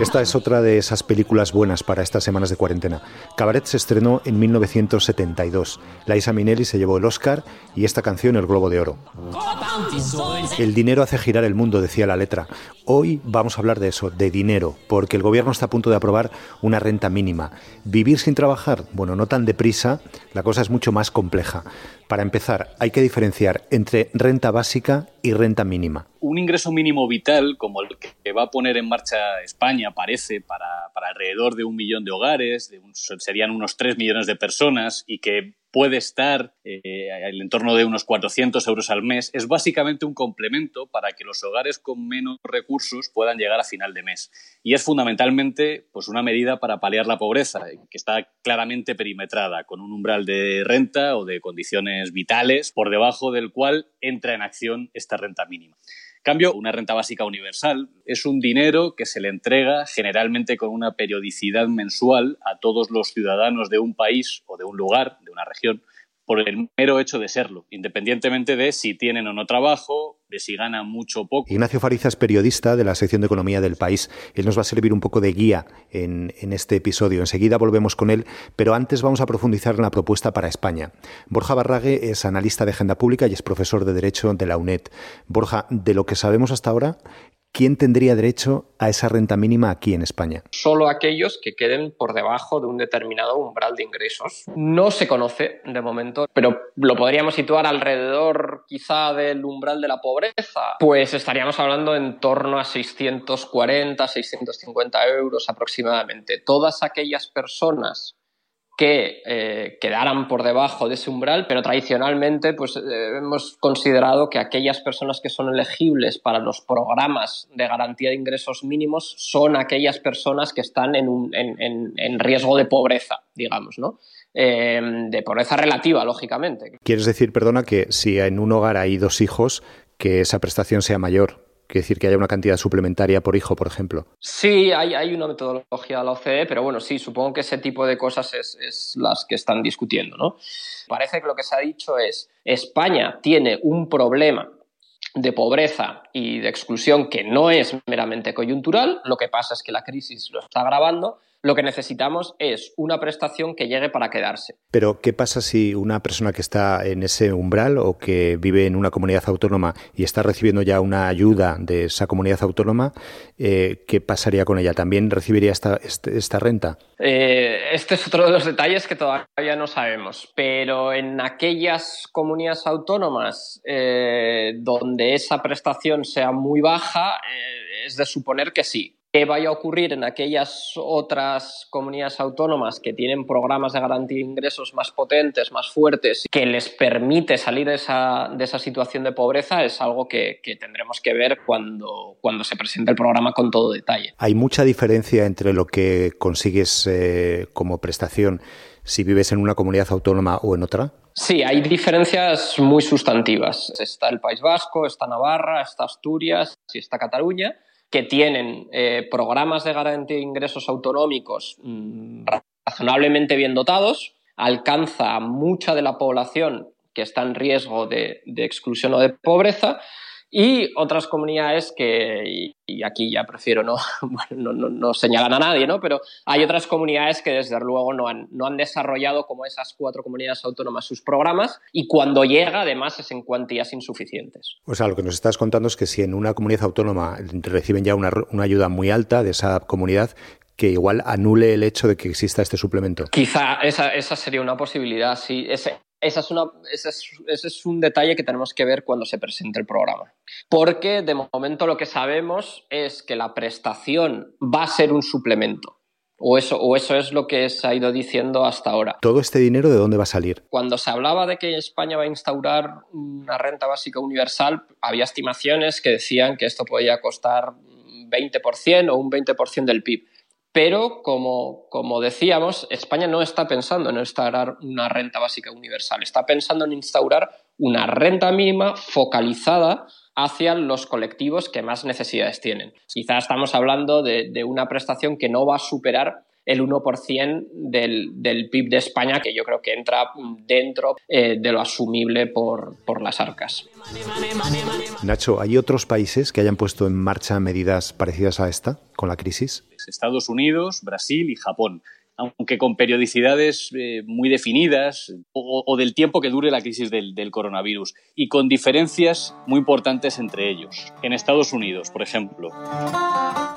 Esta es otra de esas películas buenas para estas semanas de cuarentena. Cabaret se estrenó en 1972. Liza Minnelli se llevó el Oscar y esta canción el Globo de Oro. El dinero hace girar el mundo, decía la letra. Hoy vamos a hablar de eso, de dinero, porque el gobierno está a punto de aprobar una renta mínima. ¿Vivir sin trabajar? Bueno, no tan deprisa, la cosa es mucho más compleja. Para empezar, hay que diferenciar entre renta básica y renta mínima. Un ingreso mínimo vital, como el que va a poner en marcha España, parece, para alrededor de 1 millón de hogares, serían unos 3 millones de personas, y que puede estar en el entorno de unos 400 euros al mes, es básicamente un complemento para que los hogares con menos recursos puedan llegar a final de mes. Y es fundamentalmente pues, una medida para paliar la pobreza, que está claramente perimetrada, con un umbral de renta o de condiciones vitales, por debajo del cual entra en acción esta renta mínima. En cambio, una renta básica universal es un dinero que se le entrega generalmente con una periodicidad mensual a todos los ciudadanos de un país o de un lugar, de una región, por el mero hecho de serlo, independientemente de si tienen o no trabajo, de si ganan mucho o poco. Ignacio Fariza es periodista de la sección de Economía del País. Él nos va a servir un poco de guía en este episodio. Enseguida volvemos con él, pero antes vamos a profundizar en la propuesta para España. Borja Barragué es analista de Agenda Pública y es profesor de Derecho de la UNED. Borja, de lo que sabemos hasta ahora, ¿quién tendría derecho a esa renta mínima aquí en España? Solo aquellos que queden por debajo de un determinado umbral de ingresos. No se conoce de momento, pero lo podríamos situar alrededor quizá del umbral de la pobreza. Pues estaríamos hablando en torno a 640, 650 euros aproximadamente. Todas aquellas personas que quedaran por debajo de ese umbral, pero tradicionalmente pues, hemos considerado que aquellas personas que son elegibles para los programas de garantía de ingresos mínimos son aquellas personas que están en riesgo de pobreza, digamos, ¿no? De pobreza relativa, lógicamente. ¿Quieres decir, perdona, que si en un hogar hay 2 hijos, que esa prestación sea mayor? ¿Quiere decir que haya una cantidad suplementaria por hijo, por ejemplo? Sí, hay una metodología de la OCDE, pero bueno, sí, supongo que ese tipo de cosas es las que están discutiendo, ¿no? Parece que lo que se ha dicho es España tiene un problema de pobreza y de exclusión que no es meramente coyuntural, lo que pasa es que la crisis lo está agravando. Lo que necesitamos es una prestación que llegue para quedarse. Pero, ¿qué pasa si una persona que está en ese umbral o que vive en una comunidad autónoma y está recibiendo ya una ayuda de esa comunidad autónoma, qué pasaría con ella? ¿También recibiría esta renta? Este es otro de los detalles que todavía no sabemos, pero en aquellas comunidades autónomas donde esa prestación sea muy baja, es de suponer que sí. ¿Qué vaya a ocurrir en aquellas otras comunidades autónomas que tienen programas de garantía de ingresos más potentes, más fuertes, que les permite salir de esa situación de pobreza? Es algo que tendremos que ver cuando se presente el programa con todo detalle. Hay mucha diferencia entre lo que consigues como prestación si vives en una comunidad autónoma o en otra. Sí, hay diferencias muy sustantivas. Está el País Vasco, está Navarra, está Asturias y está Cataluña, que tienen programas de garantía de ingresos autonómicos razonablemente bien dotados, alcanza a mucha de la población que está en riesgo de exclusión o de pobreza, y otras comunidades que, y aquí ya prefiero no señalar a nadie, ¿no? Pero hay otras comunidades que desde luego no han desarrollado como esas 4 comunidades autónomas sus programas, y cuando llega además es en cuantías insuficientes. O sea, lo que nos estás contando es que si en una comunidad autónoma reciben ya una ayuda muy alta de esa comunidad, que igual anule el hecho de que exista este suplemento. Quizá esa sería una posibilidad, sí. Ese es un detalle que tenemos que ver cuando se presente el programa. Porque de momento lo que sabemos es que la prestación va a ser un suplemento. O eso es lo que se ha ido diciendo hasta ahora. ¿Todo este dinero de dónde va a salir? Cuando se hablaba de que España va a instaurar una renta básica universal, había estimaciones que decían que esto podía costar 20% o un 20% del PIB. Pero, como decíamos, España no está pensando en instaurar una renta básica universal. Está pensando en instaurar una renta mínima focalizada hacia los colectivos que más necesidades tienen. Quizás estamos hablando de una prestación que no va a superar el 1% del PIB de España, que yo creo que entra dentro de lo asumible por las arcas. Nacho, ¿hay otros países que hayan puesto en marcha medidas parecidas a esta con la crisis? Estados Unidos, Brasil y Japón, aunque con periodicidades muy definidas o del tiempo que dure la crisis del coronavirus y con diferencias muy importantes entre ellos. En Estados Unidos, por ejemplo.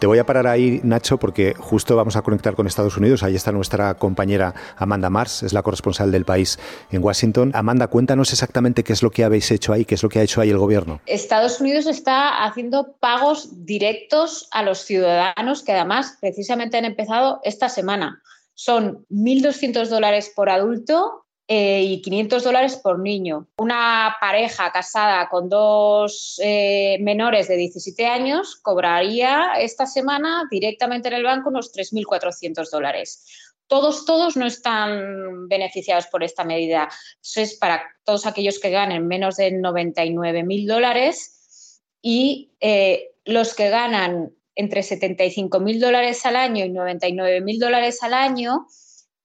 Te voy a parar ahí, Nacho, porque justo vamos a conectar con Estados Unidos. Ahí está nuestra compañera Amanda Mars, es la corresponsal del País en Washington. Amanda, cuéntanos exactamente qué es lo que habéis hecho ahí, qué es lo que ha hecho ahí el gobierno. Estados Unidos está haciendo pagos directos a los ciudadanos que además precisamente han empezado esta semana. Son $1.200 por adulto y $500 por niño. Una pareja casada con dos menores de 17 años cobraría esta semana directamente en el banco unos $3.400. Todos no están beneficiados por esta medida. Eso es para todos aquellos que ganen menos de $99.000 y los que ganan entre $75.000 al año y $99.000 al año,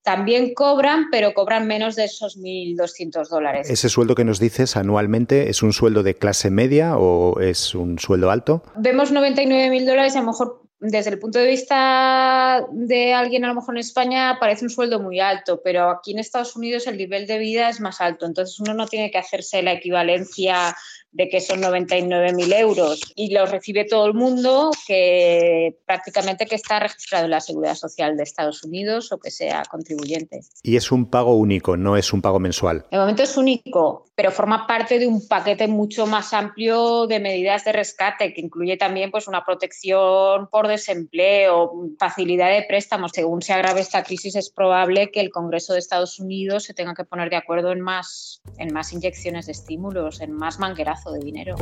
también cobran, pero cobran menos de esos $1.200. ¿Ese sueldo que nos dices anualmente es un sueldo de clase media o es un sueldo alto? Vemos $99.000, a lo mejor desde el punto de vista de alguien, a lo mejor en España, parece un sueldo muy alto, pero aquí en Estados Unidos el nivel de vida es más alto, entonces uno no tiene que hacerse la equivalencia de que son 99.000 euros y los recibe todo el mundo que prácticamente que está registrado en la Seguridad Social de Estados Unidos o que sea contribuyente. Y es un pago único, no es un pago mensual. De momento es único, pero forma parte de un paquete mucho más amplio de medidas de rescate que incluye también pues, una protección por desempleo, facilidad de préstamos. Según se agrave esta crisis es probable que el Congreso de Estados Unidos se tenga que poner de acuerdo en más inyecciones de estímulos, en más manguerazos de dinero.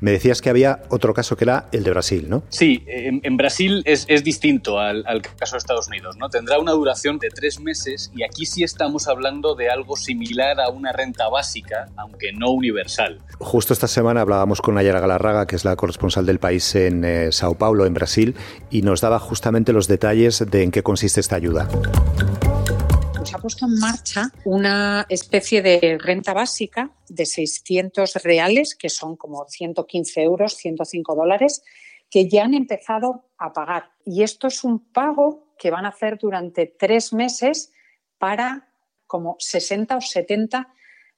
Me decías que había otro caso que era el de Brasil, ¿no? Sí, en Brasil es distinto al caso de Estados Unidos, ¿no? Tendrá una duración de 3 meses y aquí sí estamos hablando de algo similar a una renta básica, aunque no universal. Justo esta semana hablábamos con Naiara Galarraga, que es la corresponsal del País en Sao Paulo, en Brasil, y nos daba justamente los detalles de en qué consiste esta ayuda. Se ha puesto en marcha una especie de renta básica de $600, que son como €115, $105, que ya han empezado a pagar. Y esto es un pago que van a hacer durante 3 meses para como 60 o 70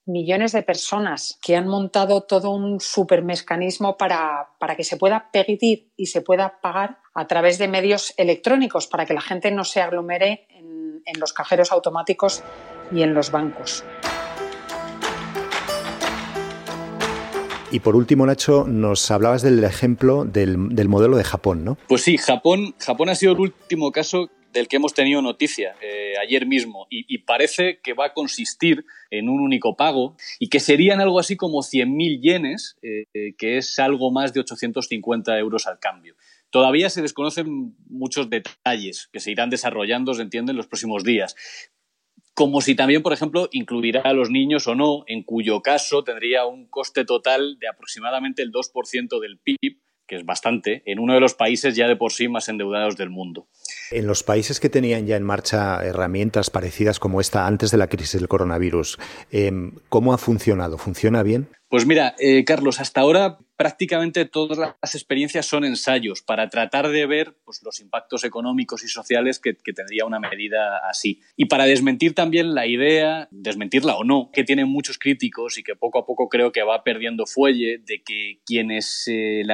millones de personas que han montado todo un supermecanismo para que se pueda pedir y se pueda pagar a través de medios electrónicos para que la gente no se aglomere en los cajeros automáticos y en los bancos. Y por último, Nacho, nos hablabas del ejemplo del modelo de Japón, ¿no? Pues sí, Japón ha sido el último caso del que hemos tenido noticia ayer mismo y parece que va a consistir en un único pago y que serían algo así como 100.000 yenes, que es algo más de 850 euros al cambio. Todavía se desconocen muchos detalles que se irán desarrollando, se entiende, en los próximos días. Como si también, por ejemplo, incluirá a los niños o no, en cuyo caso tendría un coste total de aproximadamente el 2% del PIB, que es bastante, en uno de los países ya de por sí más endeudados del mundo. En los países que tenían ya en marcha herramientas parecidas como esta antes de la crisis del coronavirus, ¿cómo ha funcionado? ¿Funciona bien? Pues mira, Carlos, hasta ahora prácticamente todas las experiencias son ensayos para tratar de ver pues, los impactos económicos y sociales que tendría una medida así. Y para desmentir también la idea, desmentirla o no, que tienen muchos críticos y que poco a poco creo que va perdiendo fuelle de que quienes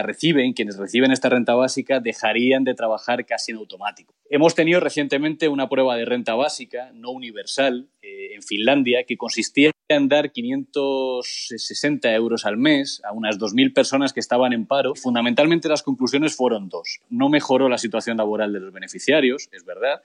reciben esta renta básica dejarían de trabajar casi en automático. Hemos tenido recientemente una prueba de renta básica no universal en Finlandia que consistía en dar 560 euros al mes a unas 2.000 personas que estaban en paro. Fundamentalmente las conclusiones fueron 2. No mejoró la situación laboral de los beneficiarios, es verdad,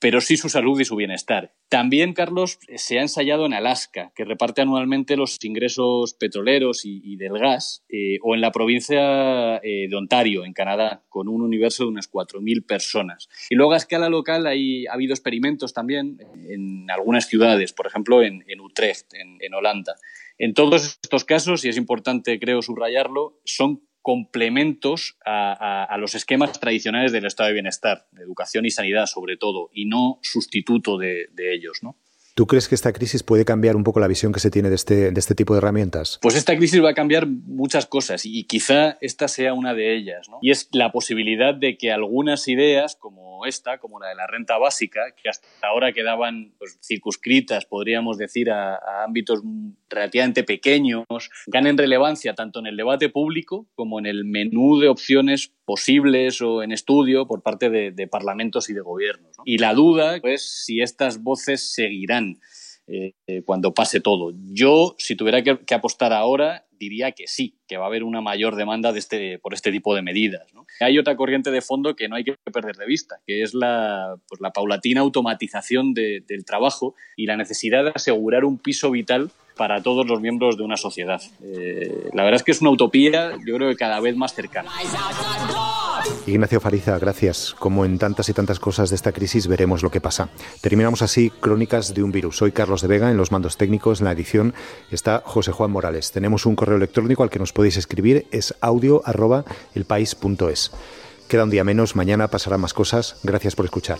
pero sí su salud y su bienestar. También, Carlos, se ha ensayado en Alaska, que reparte anualmente los ingresos petroleros y del gas, o en la provincia de Ontario, en Canadá, con un universo de unas 4.000 personas. Y luego a escala local ha habido experimentos también en algunas ciudades, por ejemplo en Utrecht, en Holanda. En todos estos casos, y es importante creo subrayarlo, son complementos a los esquemas tradicionales del estado de bienestar, de educación y sanidad sobre todo, y no sustituto de ellos, ¿no? ¿Tú crees que esta crisis puede cambiar un poco la visión que se tiene de este tipo de herramientas? Pues esta crisis va a cambiar muchas cosas y quizá esta sea una de ellas, ¿no? Y es la posibilidad de que algunas ideas como esta, como la de la renta básica, que hasta ahora quedaban pues, circunscritas, podríamos decir, a ámbitos relativamente pequeños, ganen relevancia tanto en el debate público como en el menú de opciones posibles o en estudio por parte de parlamentos y de gobiernos, ¿no? Y la duda es pues, si estas voces seguirán cuando pase todo. Yo, si tuviera que apostar ahora, diría que sí, que va a haber una mayor demanda por este tipo de medidas, ¿no? Hay otra corriente de fondo que no hay que perder de vista, que es la paulatina automatización del trabajo y la necesidad de asegurar un piso vital para todos los miembros de una sociedad. La verdad es que es una utopía, yo creo que cada vez más cercana. Ignacio Fariza, gracias. Como en tantas y tantas cosas de esta crisis, veremos lo que pasa. Terminamos así Crónicas de un Virus. Soy Carlos de Vega, en los mandos técnicos, en la edición está José Juan Morales. Tenemos un correo electrónico al que nos podéis escribir, es audio@elpais.es. Queda un día menos, mañana pasarán más cosas. Gracias por escuchar.